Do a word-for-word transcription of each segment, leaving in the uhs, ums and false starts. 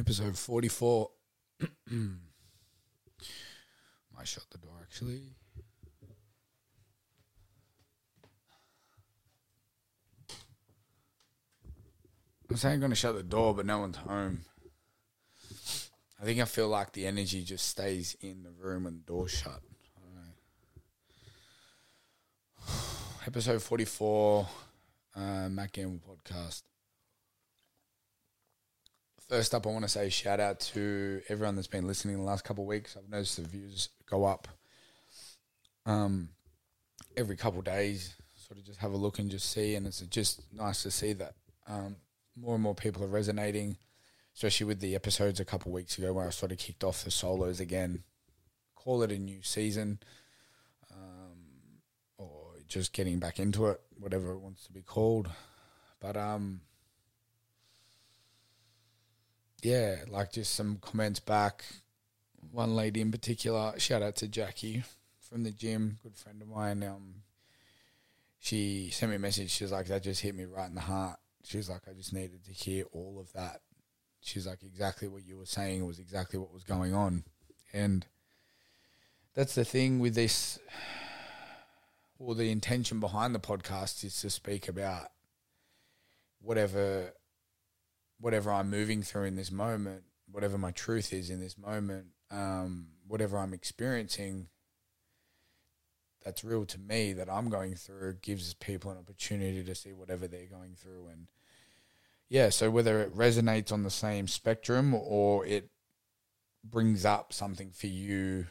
Episode forty-four. I shut the door, actually. I'm saying going to shut the door, but no one's home. I think I feel like the energy just stays in the room when the door's shut. I don't know. Episode forty-four, uh, Mac Gamble podcast. First up, I want to say shout out to everyone that's been listening the last couple of weeks. I've noticed the views go up um, every couple of days. Sort of just have a look and just see, and it's just nice to see that um, more and more people are resonating, especially with the episodes a couple of weeks ago where I sort of kicked off the solos again. Call it a new season um, or just getting back into it, whatever it wants to be called. But... um. Yeah, like just some comments back. One lady in particular, shout out to Jackie from the gym, good friend of mine. Um, she sent me a message. She was like, that just hit me right in the heart. She was like, I just needed to hear all of that. She was like, exactly what you were saying was exactly what was going on. And that's the thing with this, well, the intention behind the podcast is to speak about whatever... whatever I'm moving through in this moment, whatever my truth is in this moment, um, whatever I'm experiencing that's real to me that I'm going through gives people an opportunity to see whatever they're going through. And yeah, so whether it resonates on the same spectrum or it brings up something for you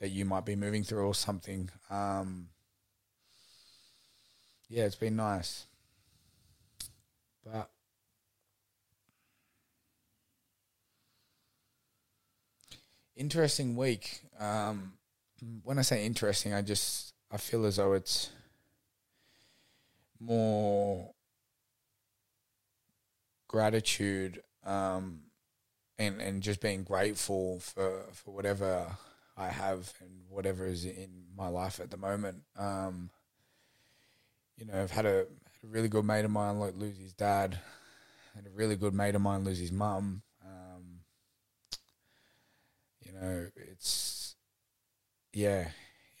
that you might be moving through or something, um, yeah, it's been nice. But... interesting week. Um, when I say interesting, I just, I feel as though it's more gratitude um, and, and just being grateful for, for whatever I have and whatever is in my life at the moment. Um, you know, I've had a, had a really good mate of mine lose his dad and a really good mate of mine lose his mum. You know, it's, yeah,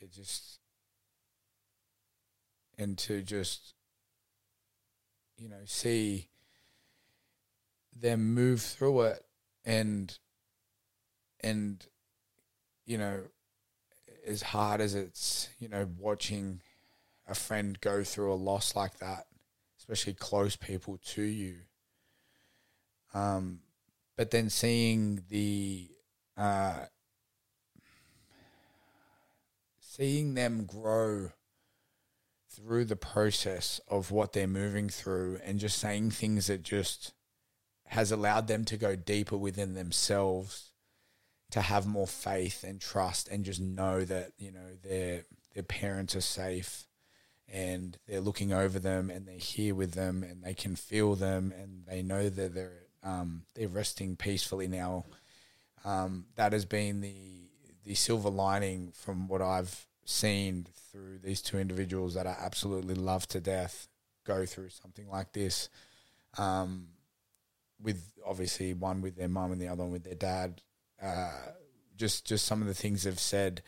it just, and to just, you know, see them move through it and, and, you know, as hard as it's, you know, watching a friend go through a loss like that, especially close people to you, um, but then seeing the, Uh, seeing them grow through the process of what they're moving through and just saying things that just has allowed them to go deeper within themselves, to have more faith and trust and just know that, you know, their their parents are safe and they're looking over them and they're here with them and they can feel them and they know that they're, um, they're resting peacefully now. Um, that has been the the silver lining from what I've seen through these two individuals that I absolutely love to death go through something like this, um, with obviously one with their mum and the other one with their dad. Uh, just just some of the things they've said,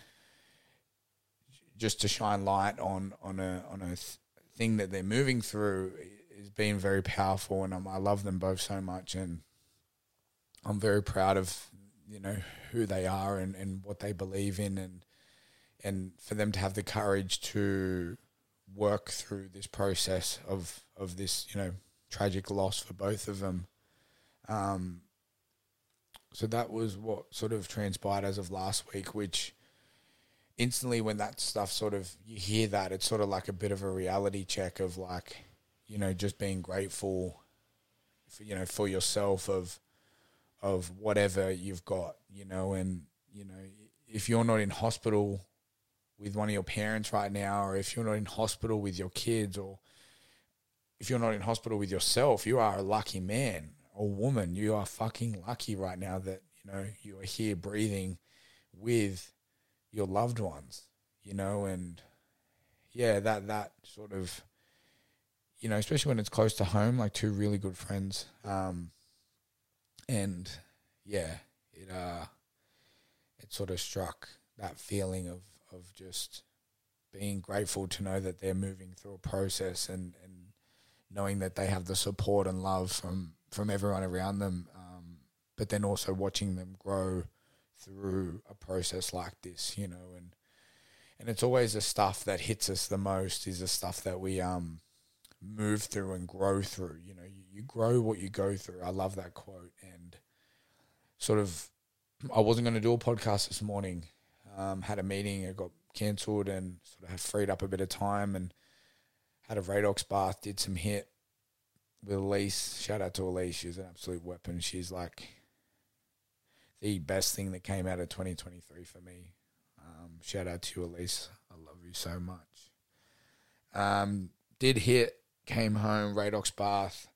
just to shine light on on a on a th- thing that they're moving through, has been very powerful, and I'm, I love them both so much, and I'm very proud of, you know, who they are and, and what they believe in, and and for them to have the courage to work through this process of, of this, you know, tragic loss for both of them. Um, so that was what sort of transpired as of last week, which instantly when that stuff sort of, you hear that, it's sort of like a bit of a reality check of like, you know, just being grateful for, you know, for yourself of, of whatever you've got, you know, and, you know, if you're not in hospital with one of your parents right now, or if you're not in hospital with your kids, or if you're not in hospital with yourself, you are a lucky man or woman. You are fucking lucky right now that, you know, you are here breathing with your loved ones, you know, and yeah, that, that sort of, you know, especially when it's close to home, like two really good friends, um, and, yeah, it uh, it sort of struck that feeling of, of just being grateful to know that they're moving through a process and, and knowing that they have the support and love from, from everyone around them, um, but then also watching them grow through a process like this, you know, and and it's always the stuff that hits us the most is the stuff that we um move through and grow through. You know, you, you grow what you go through. I love that quote. And sort of, I wasn't going to do a podcast this morning. Um, had a meeting, it got cancelled, and sort of had freed up a bit of time and had a Radox bath, did some hit with Elise. Shout out to Elise. She's an absolute weapon. She's like the best thing that came out of twenty twenty-three for me. Um, shout out to you, Elise. I love you so much. Um, did hit, came home, Radox bath,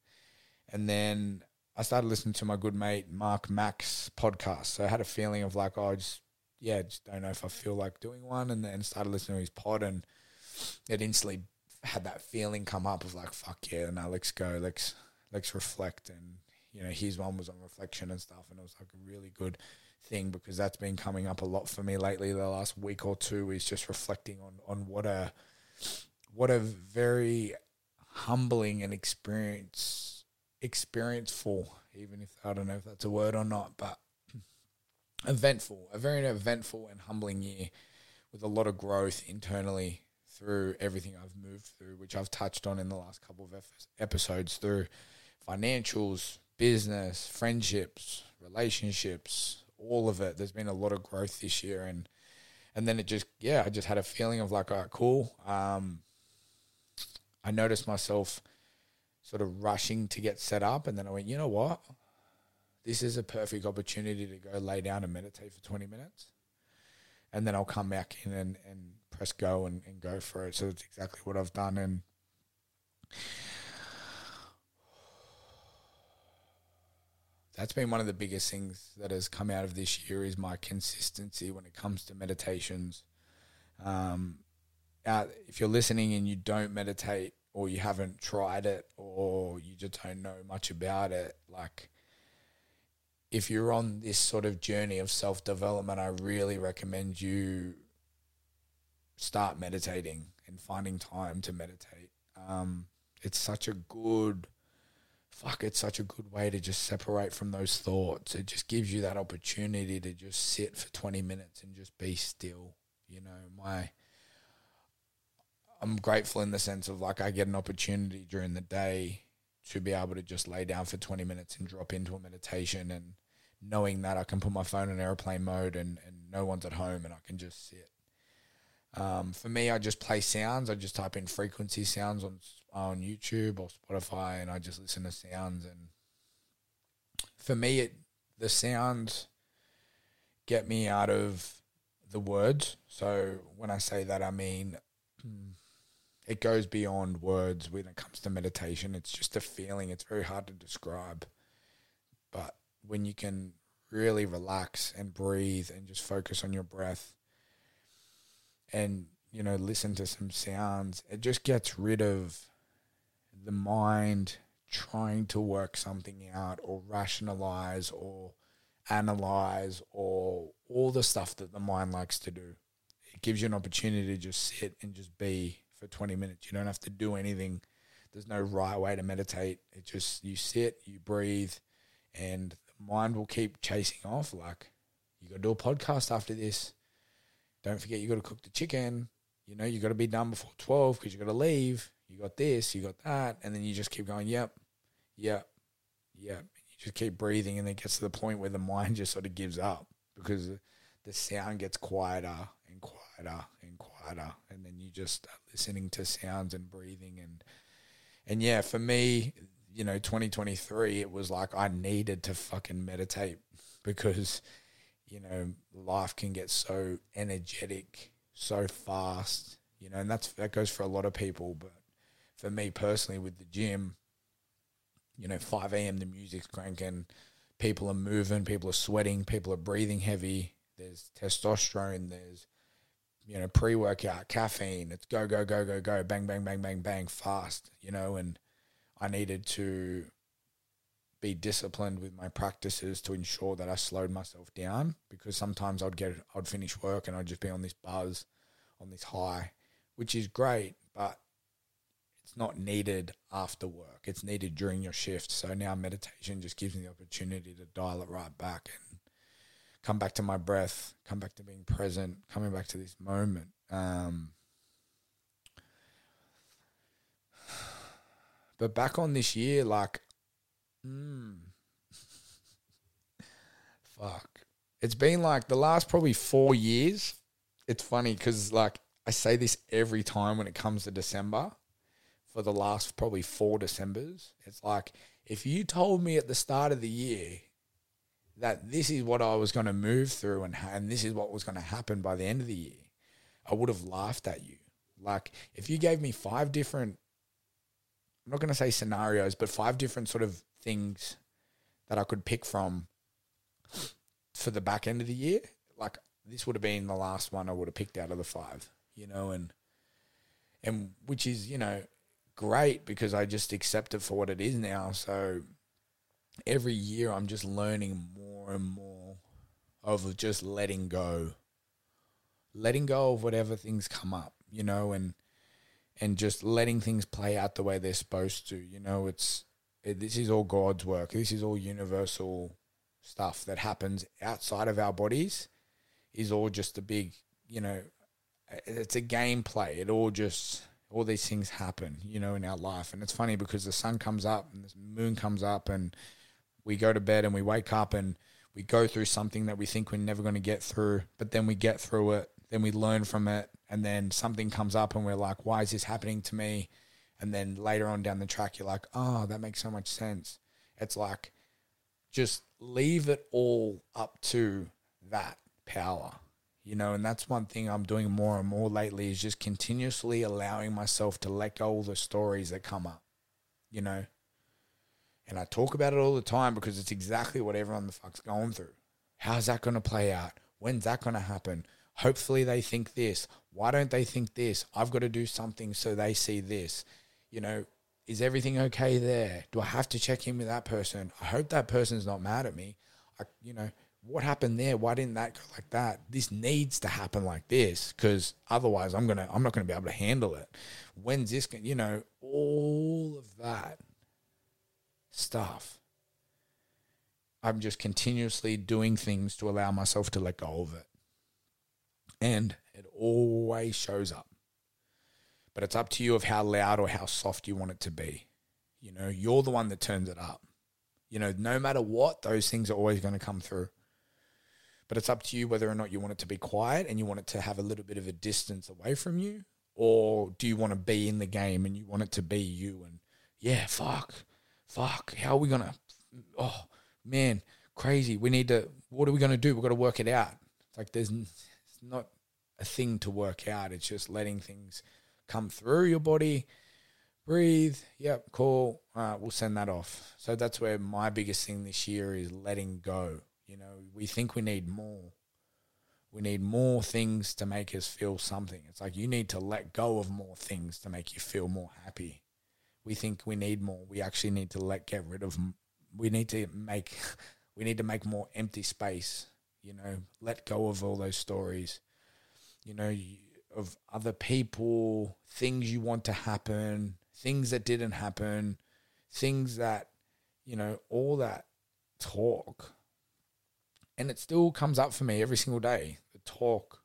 and then I started listening to my good mate Mark Max podcast. So I had a feeling of like, oh, I just, yeah, just don't know if I feel like doing one, and then started listening to his pod, and it instantly had that feeling come up of like, fuck yeah, now let's go, let's let's reflect. And you know, his one was on reflection and stuff, and it was like a really good thing because that's been coming up a lot for me lately. The last week or two is just reflecting on on what a what a very humbling and experience experienceful, even if I don't know if that's a word or not, but eventful, a very eventful and humbling year with a lot of growth internally through everything I've moved through, which I've touched on in the last couple of episodes through financials, business, friendships, relationships, all of it. There's been a lot of growth this year, and and then it just, yeah, I just had a feeling of like, all right, cool. Um, I noticed myself sort of rushing to get set up, and then I went, you know what? This is a perfect opportunity to go lay down and meditate for twenty minutes, and then I'll come back in and, and press go and, and go for it. So that's exactly what I've done, and that's been one of the biggest things that has come out of this year is my consistency when it comes to meditations. Um, uh, if you're listening and you don't meditate or you haven't tried it or you just don't know much about it, like if you're on this sort of journey of self-development, I really recommend you start meditating and finding time to meditate. Um, it's such a good... Fuck, it's such a good way to just separate from those thoughts. It just gives you that opportunity to just sit for twenty minutes and just be still. You know, my, I'm grateful in the sense of like I get an opportunity during the day to be able to just lay down for twenty minutes and drop into a meditation, and knowing that I can put my phone in airplane mode and, and no one's at home and I can just sit. Um, for me, I just play sounds. I just type in frequency sounds on on YouTube or Spotify, and I just listen to sounds. And for me, it the sounds get me out of the words. So when I say that, I mean it goes beyond words when it comes to meditation. It's just a feeling. It's very hard to describe. But when you can really relax and breathe and just focus on your breath, and, you know, listen to some sounds, it just gets rid of the mind trying to work something out or rationalize or analyze or all the stuff that the mind likes to do. It gives you an opportunity to just sit and just be for twenty minutes. You don't have to do anything. There's no right way to meditate. It just, you sit, you breathe, and the mind will keep chasing off. Like, you got to do a podcast after this. Don't forget, you got to cook the chicken. You know, you got to be done before twelve because you got to leave. You got this, you got that. And then you just keep going, yep, yep, yep. You just keep breathing, and it gets to the point where the mind just sort of gives up because the sound gets quieter and quieter and quieter. And then you just start listening to sounds and breathing. And, and yeah, for me, you know, twenty twenty-three, it was like I needed to fucking meditate because – you know, life can get so energetic, so fast, you know, and that's that goes for a lot of people. But for me personally with the gym, you know, five a.m. the music's cranking, people are moving, people are sweating, people are breathing heavy, there's testosterone, there's, you know, pre-workout, caffeine, it's go, go, go, go, go, bang, bang, bang, bang, bang, fast, you know, and I needed to be disciplined with my practices to ensure that I slowed myself down, because sometimes I'd get, I'd finish work and I'd just be on this buzz, on this high, which is great, but it's not needed after work. It's needed during your shift. So now meditation just gives me the opportunity to dial it right back and come back to my breath, come back to being present, coming back to this moment. Um, but back on this year, like, mm, fuck. It's been like the last probably four years. It's funny because, like, I say this every time when it comes to December. For the last probably four Decembers, it's like, if you told me at the start of the year that this is what I was going to move through and, and this is what was going to happen by the end of the year, I would have laughed at you. Like, if you gave me five different, I'm not going to say scenarios, but five different sort of things that I could pick from for the back end of the year, like, this would have been the last one I would have picked out of the five, you know, and, and which is, you know, great, because I just accept it for what it is now. So every year I'm just learning more and more of just letting go, letting go of whatever things come up, you know, and and just letting things play out the way they're supposed to. You know, it's it, this is all God's work. This is all universal stuff that happens outside of our bodies. Is all just a big, you know, it's a gameplay. It all just. All these things happen, you know, in our life. And it's funny because the sun comes up and the moon comes up and we go to bed and we wake up and we go through something that we think we're never going to get through, but then we get through it, then we learn from it, and then something comes up and we're like, why is this happening to me? And then later on down the track, you're like, oh, that makes so much sense. It's like, just leave it all up to that power. You know, and that's one thing I'm doing more and more lately, is just continuously allowing myself to let go of the stories that come up, you know. And I talk about it all the time because it's exactly what everyone the fuck's going through. How's that going to play out? When's that going to happen? Hopefully they think this. Why don't they think this? I've got to do something so they see this. You know, is everything okay there? Do I have to check in with that person? I hope that person's not mad at me. I, you know. What happened there? Why didn't that go like that? This needs to happen like this, because otherwise I'm gonna, I'm not gonna be able to handle it. When's this gonna, you know, all of that stuff. I'm just continuously doing things to allow myself to let go of it, and it always shows up. But it's up to you of how loud or how soft you want it to be. You know, you're the one that turns it up. You know, no matter what, those things are always going to come through. But it's up to you whether or not you want it to be quiet and you want it to have a little bit of a distance away from you, or do you want to be in the game and you want it to be you and, yeah, fuck, fuck, how are we going to, oh, man, crazy, we need to, what are we going to do? We've got to work it out. It's like there's it's not a thing to work out. It's just letting things come through your body, breathe, yep, cool, uh, we'll send that off. So that's where my biggest thing this year is letting go. You know, we think we need more. We need more things to make us feel something. It's like you need to let go of more things to make you feel more happy. We think we need more. We actually need to let get rid of, we need to make, we need to make more empty space, you know, let go of all those stories, you know, of other people, things you want to happen, things that didn't happen, things that, you know, all that talk. And it still comes up for me every single day, the talk,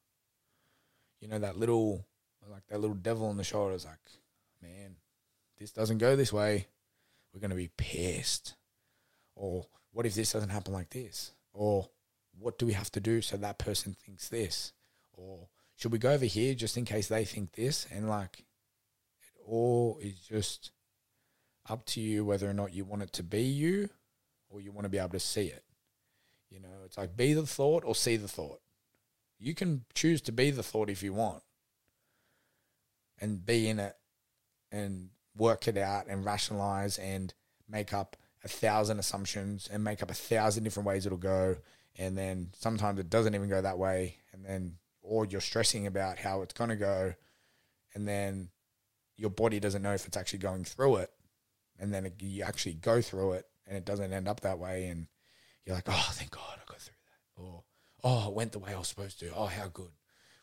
you know, that little, like that little devil on the shoulder is like, man, this doesn't go this way, we're going to be pissed. Or what if this doesn't happen like this? Or what do we have to do so that person thinks this? Or should we go over here just in case they think this? And like, it all is just up to you whether or not you want it to be you or you want to be able to see it. You know, it's like be the thought or see the thought. You can choose to be the thought if you want and be in it and work it out and rationalize and make up a thousand assumptions and make up a thousand different ways it'll go. And then sometimes it doesn't even go that way. And then, or you're stressing about how it's going to go. And then your body doesn't know if it's actually going through it. And then it, you actually go through it. and it doesn't end up that way, and you're like, oh, thank God I got through that, or, oh, it went the way I was supposed to, oh, how good.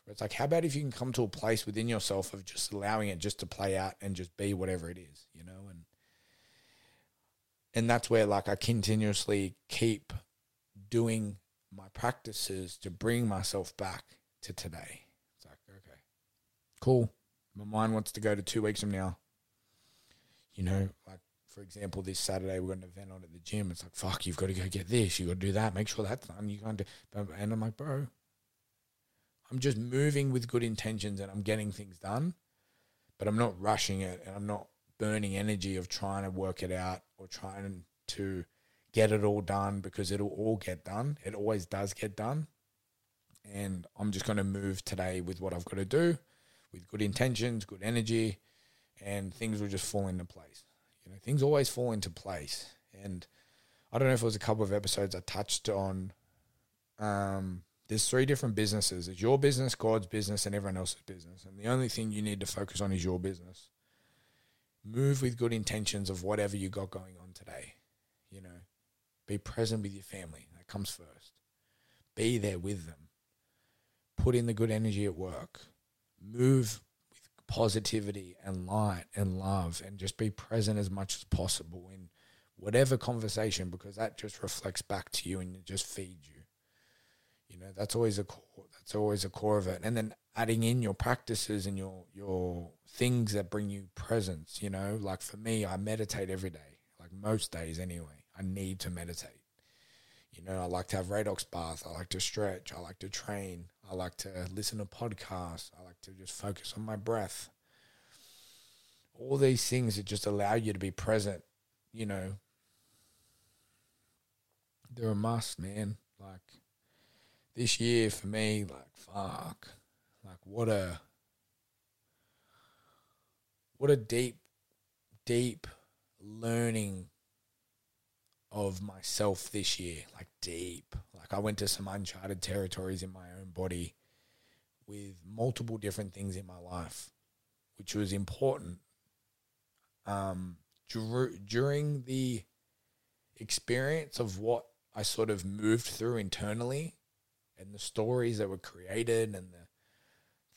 But it's like, how about if you can come to a place within yourself of just allowing it just to play out and just be whatever it is, you know? And and that's where, like, I continuously keep doing my practices to bring myself back to today. It's like, okay, cool. My mind wants to go to two weeks from now. You know, like, for example, this Saturday we've got an event on at the gym. It's like, fuck, you've got to go get this. You've got to do that. Make sure that's done. You can't do. And I'm like, bro, I'm just moving with good intentions and I'm getting things done, but I'm not rushing it and I'm not burning energy of trying to work it out or trying to get it all done, because it'll all get done. It always does get done. And I'm just going to move today with what I've got to do, with good intentions, good energy, and things will just fall into place. You know, things always fall into place. And I don't know if it was a couple of episodes I touched on. Um, there's three different businesses. There's your business, God's business, and everyone else's business. And the only thing you need to focus on is your business. Move with good intentions of whatever you got going on today. You know, be present with your family. That comes first. Be there with them. Put in the good energy at work. Move with positivity and light and love, and just be present as much as possible in whatever conversation, because that just reflects back to you and it just feeds you. You know, that's always a core. That's always a core of it. And then adding in your practices and your your things that bring you presence, you know. Like for me, I meditate every day, like most days anyway. I need to meditate. You know, I like to have Radox bath. I like to stretch. I like to train. I like to listen to podcasts. I like to just focus on my breath. All these things that just allow you to be present, you know. They're a must, man. Like this year for me, like, fuck. Like what a, what a deep, deep learning of myself this year, like deep. Like I went to some uncharted territories in my own body with multiple different things in my life, which was important. Um, dur- during the experience of what I sort of moved through internally and the stories that were created and the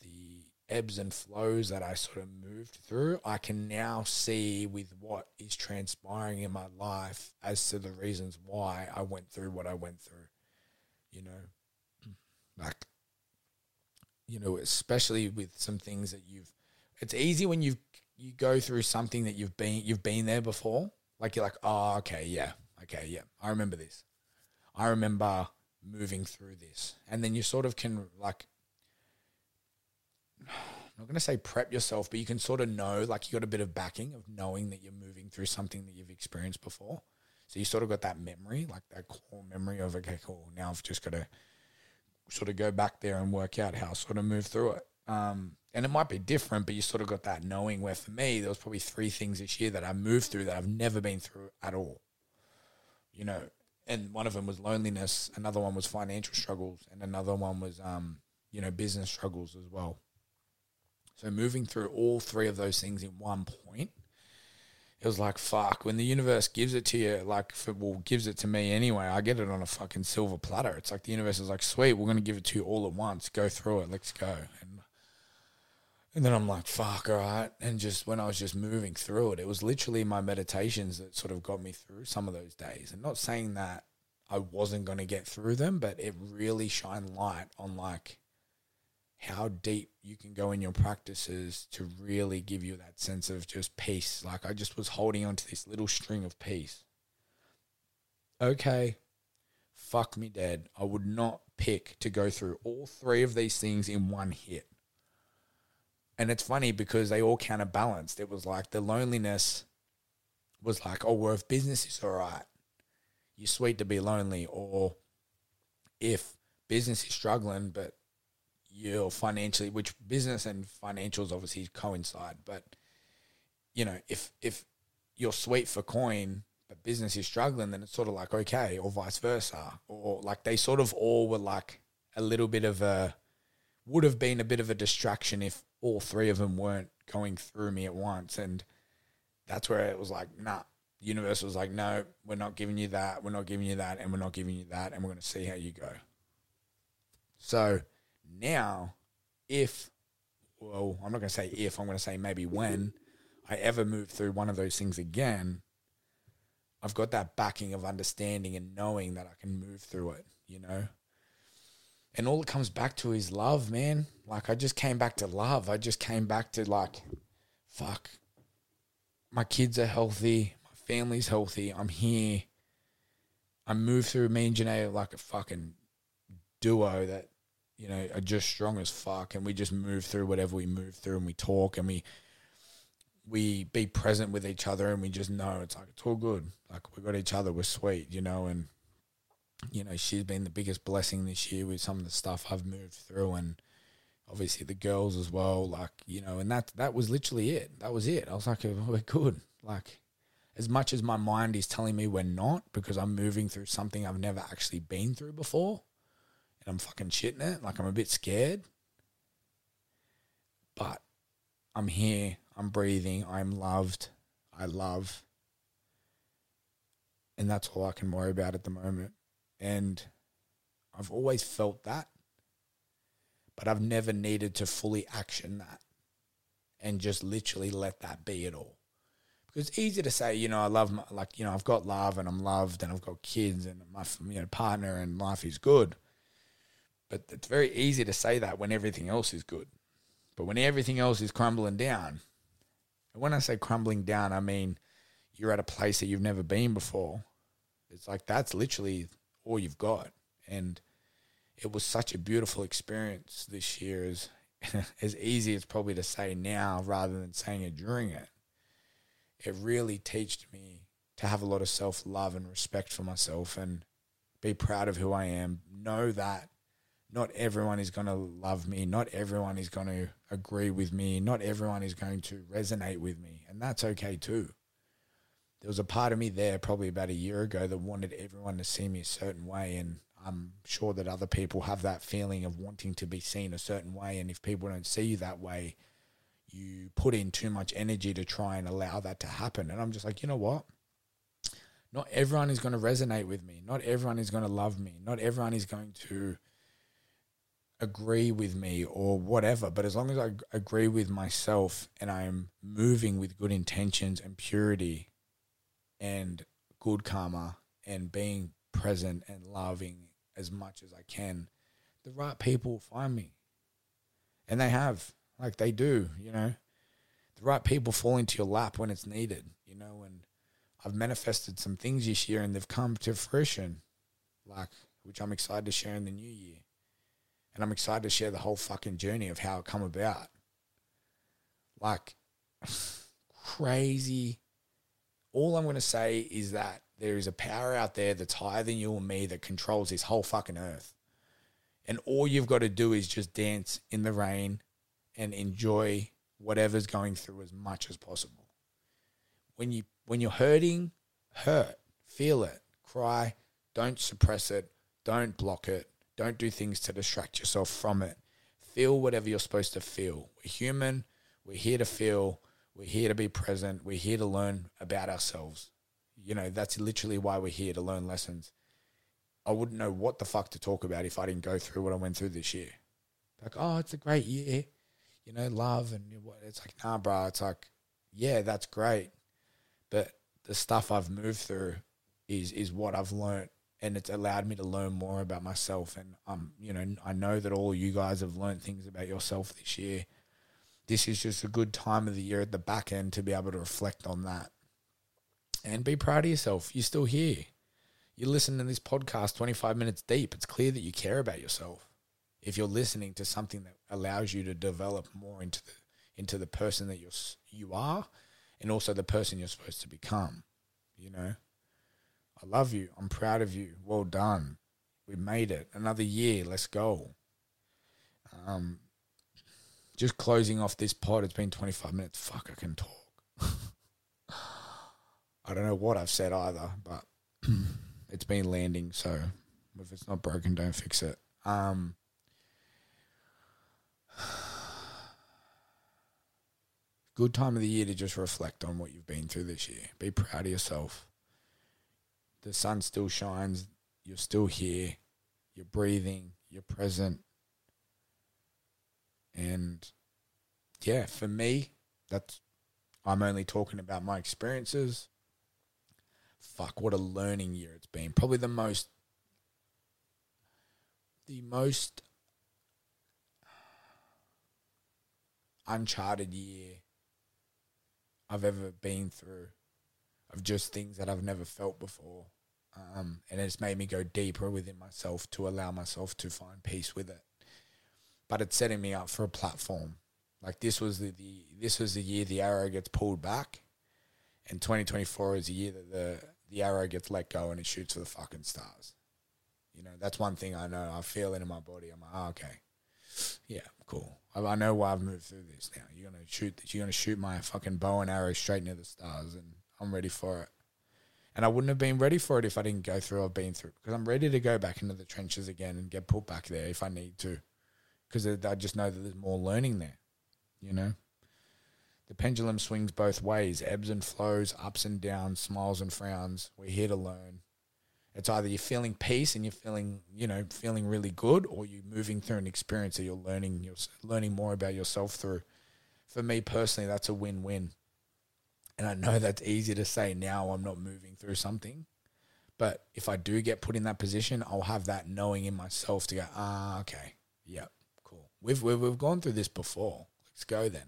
the ebbs and flows that I sort of moved through, I can now see with what is transpiring in my life as to the reasons why I went through what I went through, you know, like, you know, especially with some things that you've, it's easy when you've, you go through something that you've been, you've been there before. Like you're like, oh, okay. Yeah. Okay. Yeah. I remember this. I remember moving through this. And then you sort of can like, I'm not going to say prep yourself, but you can sort of know, like you got a bit of backing of knowing that you're moving through something that you've experienced before. So you sort of got that memory, like that core memory of, okay, cool, now I've just got to sort of go back there and work out how I sort of move through it. Um, and it might be different, but you sort of got that knowing, where for me, there was probably three things this year that I moved through that I've never been through at all, you know, and one of them was loneliness. Another one was financial struggles. And another one was, um, you know, business struggles as well. So moving through all three of those things in one point, it was like, fuck, when the universe gives it to you, like, for, well, gives it to me anyway, I get it on a fucking silver platter. It's like the universe is like, sweet, we're going to give it to you all at once. Go through it. Let's go. And, and then I'm like, fuck, all right. And just when I was just moving through it, it was literally my meditations that sort of got me through some of those days. And not saying that I wasn't going to get through them, but it really shined light on, like, how deep you can go in your practices to really give you that sense of just peace. Like I just was holding on to this little string of peace. Okay, fuck me dead. I would not pick to go through all three of these things in one hit. And it's funny because they all counterbalanced. It was like the loneliness was like, oh, well, if business is all right, you're sweet to be lonely. Or if business is struggling, but you're financially, which business and financials obviously coincide, but you know, if, if you're sweet for coin, but business is struggling, then it's sort of like, okay, or vice versa. Or like they sort of all were like a little bit of a, would have been a bit of a distraction if all three of them weren't going through me at once. And that's where it was like, nah, the universe was like, no, we're not giving you that, we're not giving you that, and we're not giving you that, and we're going to see how you go. So now, if, well, I'm not going to say if, I'm going to say maybe when I ever move through one of those things again, I've got that backing of understanding and knowing that I can move through it, you know? And all it comes back to is love, man. Like, I just came back to love. I just came back to, like, fuck, my kids are healthy. My family's healthy. I'm here. I moved through, me and Janae are like a fucking duo that, you know, are just strong as fuck. And we just move through whatever we move through, and we talk, and we we be present with each other, and we just know it's like, it's all good. Like, we got each other. We're sweet, you know, and... you know, she's been the biggest blessing this year with some of the stuff I've moved through, and obviously the girls as well, like, you know, and that that was literally it. That was it. I was like, we're good. Like, as much as my mind is telling me we're not, because I'm moving through something I've never actually been through before, and I'm fucking shitting it, like, I'm a bit scared, but I'm here, I'm breathing, I'm loved, I love, and that's all I can worry about at the moment. And I've always felt that, but I've never needed to fully action that and just literally let that be it all. Because it's easy to say, you know, I love, my, like, you know, I've got love and I'm loved and I've got kids and my, you know, partner and life is good. But it's very easy to say that when everything else is good. But when everything else is crumbling down, and when I say crumbling down, I mean, you're at a place that you've never been before. It's like, that's literally... all you've got. And it was such a beautiful experience this year, as as easy as probably to say now rather than saying it during it. It really taught me to have a lot of self-love and respect for myself and be proud of who I am. Know that not everyone is going to love me. Not everyone is going to agree with me. Not everyone is going to resonate with me. And that's okay too. There was a part of me there probably about a year ago that wanted everyone to see me a certain way, and I'm sure that other people have that feeling of wanting to be seen a certain way, and if people don't see you that way, you put in too much energy to try and allow that to happen. And I'm just like, you know what? Not everyone is going to resonate with me. Not everyone is going to love me. Not everyone is going to agree with me or whatever, but as long as I agree with myself and I'm moving with good intentions and purity and good karma and being present and loving as much as I can, the right people will find me. And they have, like they do, you know. The right people fall into your lap when it's needed, you know. And I've manifested some things this year and they've come to fruition, like, which I'm excited to share in the new year. And I'm excited to share the whole fucking journey of how it come about. Like, crazy. All I'm going to say is that there is a power out there that's higher than you or me that controls this whole fucking earth. And all you've got to do is just dance in the rain and enjoy whatever's going through as much as possible. When you, when you're hurting, hurt, feel it, cry, don't suppress it, don't block it, don't do things to distract yourself from it. Feel whatever you're supposed to feel. We're human, we're here to feel. We're here to be present. We're here to learn about ourselves. You know, that's literally why we're here, to learn lessons. I wouldn't know what the fuck to talk about if I didn't go through what I went through this year. Like, oh, it's a great year. You know, love and what. It's like, nah, bro. It's like, yeah, that's great. But the stuff I've moved through is is what I've learned. And it's allowed me to learn more about myself. And, um, you know, I know that all you guys have learned things about yourself this year. This is just a good time of the year at the back end to be able to reflect on that and be proud of yourself. You're still here. You listen to this podcast twenty-five minutes deep. It's clear that you care about yourself. If you're listening to something that allows you to develop more into the, into the person that you're, you are, and also the person you're supposed to become, you know, I love you. I'm proud of you. Well done. We made it. Another year. Let's go. Um, Just closing off this pod, it's been twenty-five minutes. Fuck, I can talk. I don't know what I've said either, but it's been landing, so if it's not broken, don't fix it. Um, good time of the year to just reflect on what you've been through this year. Be proud of yourself. The sun still shines. You're still here. You're breathing. You're present. And, yeah, for me, that's I'm only talking about my experiences. Fuck, what a learning year it's been. Probably the most, the most uncharted year I've ever been through, of just things that I've never felt before. Um, and it's made me go deeper within myself to allow myself to find peace with it. But it's setting me up for a platform. Like this was the, the this was the year the arrow gets pulled back, and twenty twenty-four is the year that the, the arrow gets let go and it shoots for the fucking stars. You know, that's one thing I know. I feel it in my body. I'm like, oh, okay, yeah, cool. I, I know why I've moved through this now. You're gonna shoot this. You're gonna shoot my fucking bow and arrow straight near the stars, and I'm ready for it. And I wouldn't have been ready for it if I didn't go through what I've been through, because I'm ready to go back into the trenches again and get put back there if I need to, because I just know that there's more learning there. You know, the pendulum swings both ways, ebbs and flows, ups and downs, smiles and frowns. We're here to learn. It's either you're feeling peace and you're feeling, you know, feeling really good, or you're moving through an experience that you're learning, you're learning more about yourself through. For me personally, that's a win-win. And I know that's easy to say now, I'm not moving through something. But if I do get put in that position, I'll have that knowing in myself to go, ah, okay, yep, cool. We've, we've, we've gone through this before. Let's go then.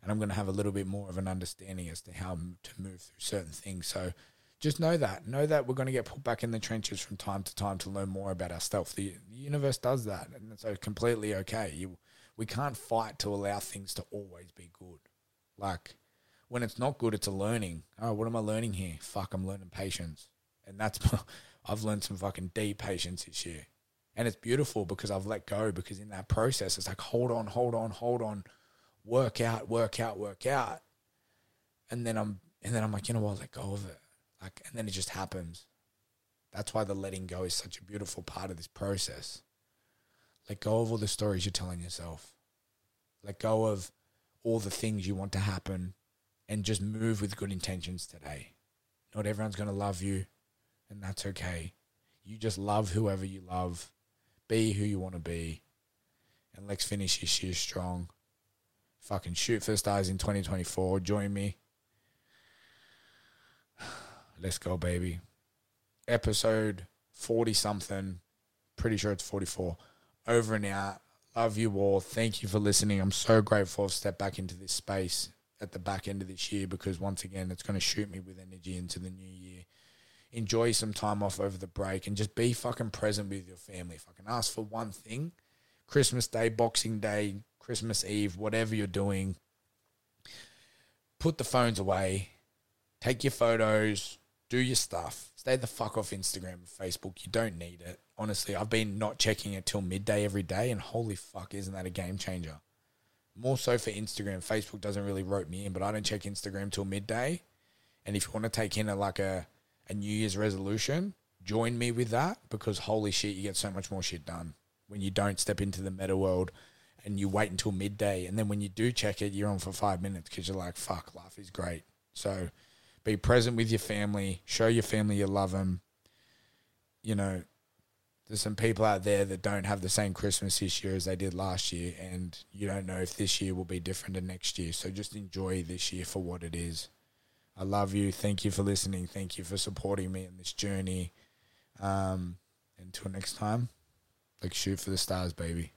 And I'm going to have a little bit more of an understanding as to how to move through certain things. So just know that. Know that we're going to get put back in the trenches from time to time to learn more about ourselves. The, the universe does that, and so completely okay. You, we can't fight to allow things to always be good. Like when it's not good, it's a learning. Oh, what am I learning here? Fuck, I'm learning patience. And that's I've learned some fucking deep patience this year. And it's beautiful because I've let go, because in that process, it's like, hold on, hold on, hold on. Work out, work out, work out, and then I'm, and then I'm like, you know what, let go of it, like, and then it just happens. That's why the letting go is such a beautiful part of this process. Let go of all the stories you're telling yourself. Let go of all the things you want to happen, and just move with good intentions today. Not everyone's gonna love you, and that's okay. You just love whoever you love, be who you want to be, and let's finish this year strong. Fucking shoot for the stars in twenty twenty-four. Join me. Let's go, baby. Episode forty-something. Pretty sure it's forty-four. Over and out. Love you all. Thank you for listening. I'm so grateful I've stepped back into this space at the back end of this year, because, once again, it's going to shoot me with energy into the new year. Enjoy some time off over the break and just be fucking present with your family. If I can ask for one thing, Christmas Day, Boxing Day, Christmas Eve, whatever you're doing, put the phones away, take your photos, do your stuff, stay the fuck off Instagram and Facebook. You don't need it. Honestly, I've been not checking it till midday every day, and holy fuck, isn't that a game changer? More so for Instagram. Facebook doesn't really rope me in, but I don't check Instagram till midday. And if you want to take in a, like a, a New Year's resolution, join me with that, because holy shit, you get so much more shit done when you don't step into the meta world. And you wait until midday, and then when you do check it, you're on for five minutes because you're like, fuck, life is great. So be present with your family. Show your family you love them. You know, there's some people out there that don't have the same Christmas this year as they did last year, and you don't know if this year will be different than next year. So just enjoy this year for what it is. I love you. Thank you for listening. Thank you for supporting me in this journey. Um, until next time, like, shoot for the stars, baby.